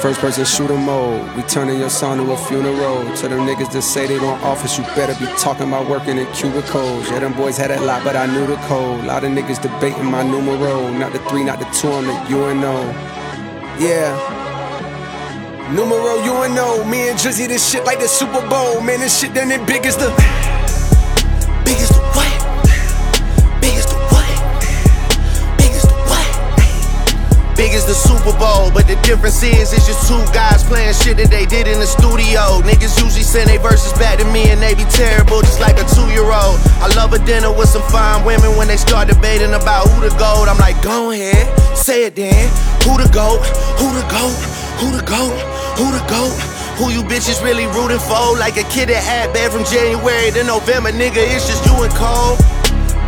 First person shooter mode, we turning your son to a funeral. To them niggas that say they don't office, you better be talking about working in cubicles. Yeah, them boys had that lot, but I knew the code. A lot of niggas debating my numero. Not the 3, not the 2, I'm the UNO. Yeah. Numero UNO, me and Drizzy, this shit like the Super Bowl. Man, this shit done it big as the... Big as the what? Big as the what? Big as the what? Big as the Super Bowl, but the difference is it's just two guys playing shit that they did in the studio. Niggas usually send they verses back to me and they be terrible, just like a 2-year-old. I love a dinner with some fine women when they start debating about who the GOAT. I'm like, go ahead, say it then. Who the GOAT? Who the GOAT? Who the GOAT? Who the GOAT? Who you bitches really rooting for? Like a kid that had bad from January to November, nigga, it's just you and Cole.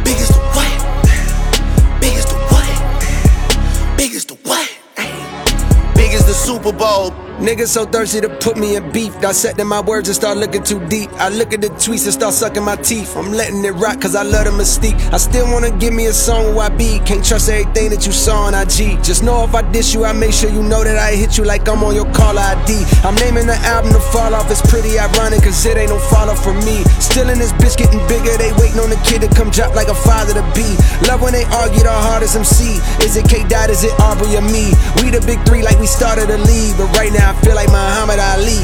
Big as the what? Big as the what? Big as the what? Big as the Super Bowl. Niggas so thirsty to put me in beef. Dissecting my words and start looking too deep. I look at the tweets and start sucking my teeth. I'm letting it rock cause I love the mystique. I still wanna give me a song where I be. Can't trust everything that you saw on IG. Just know if I diss you, I make sure you know that I hit you like I'm on your caller ID. I'm naming the album The Fall Off. It's pretty ironic cause it ain't no fall off for me. Still in this bitch getting bigger. They waiting on the kid to come drop like a father to be. Love when they argue the hardest MC. Is it K-Dot, is it Aubrey or me? We the big three like we started a league. But right now I feel like Muhammad Ali.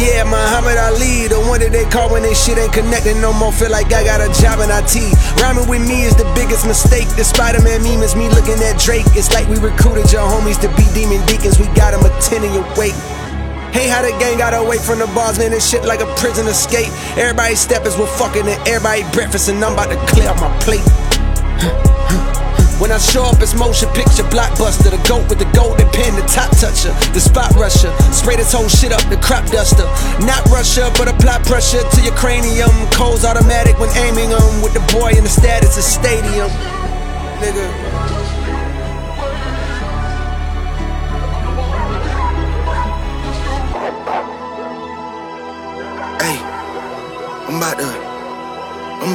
Yeah, Muhammad Ali, the one that they call when they shit ain't connecting no more. Feel like I got a job in IT. Rhyming with me is the biggest mistake. The Spider-Man meme is me looking at Drake. It's like we recruited your homies to be demon deacons. We got them attending your wake. Hey, how the gang got away from the bars, man, this shit like a prison escape. Everybody steppers were fucking and everybody breakfast, and I'm about to clear up my plate. When I show up, it's motion picture blockbuster. The GOAT with the golden pen, the top toucher, the spot rusher. Spray this whole shit up, the crop duster. Not Russia, but apply pressure to your cranium. Cole's automatic when aiming them. With the boy in the status of stadium. Nigga. Hey, I'm about to. I'm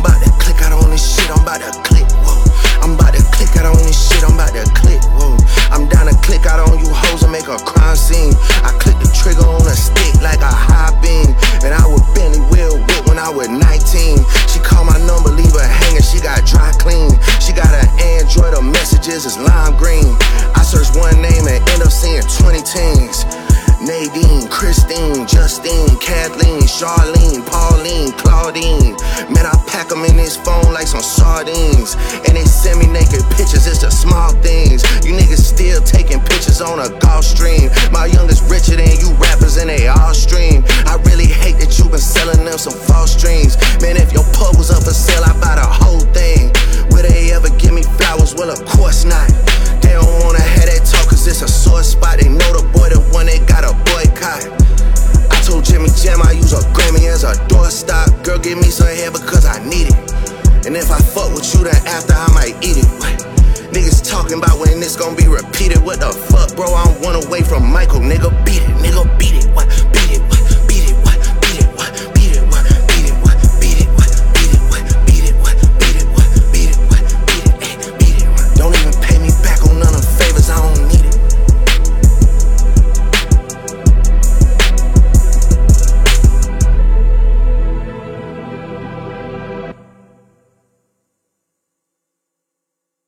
about to click out on this shit, I'm about to click, whoa. I'm about to click out on this shit, I'm about to click, whoa. I'm down to click out on you hoes and make a crime scene. I click the trigger on a stick like a high beam. And I would Bentley Will whip when I was 19. She called my number, leave her hanging, she got dry clean. She got an Android, her messages is lime green. I search one name and end up seeing 20 teens. Nadine, Christine, Justine, Kathleen, Charlene, Pauline, Claudine. Man, I pack them in this phone like some sardines. And they send me naked pictures, it's the small things. You niggas still taking pictures on a golf stream. My youngest richer than you rappers and they all stream. I really hate that you been selling them some false dreams. Man, if your pub was up for sale, I'd buy the whole thing. Will they ever give me flowers? Well, of course not. They don't wanna have that talk cause it's a sore spot. They know the boy the one they got a boycott. I told Jimmy Jam I use a Grammy as a doorstop. Girl, give me some hair because I need it. And if I fuck with you, then after I might eat it. What? Niggas talking about when this gon' be repeated. What the fuck, bro? I'm one away from Michael. Nigga, beat it. Nigga, beat it. What?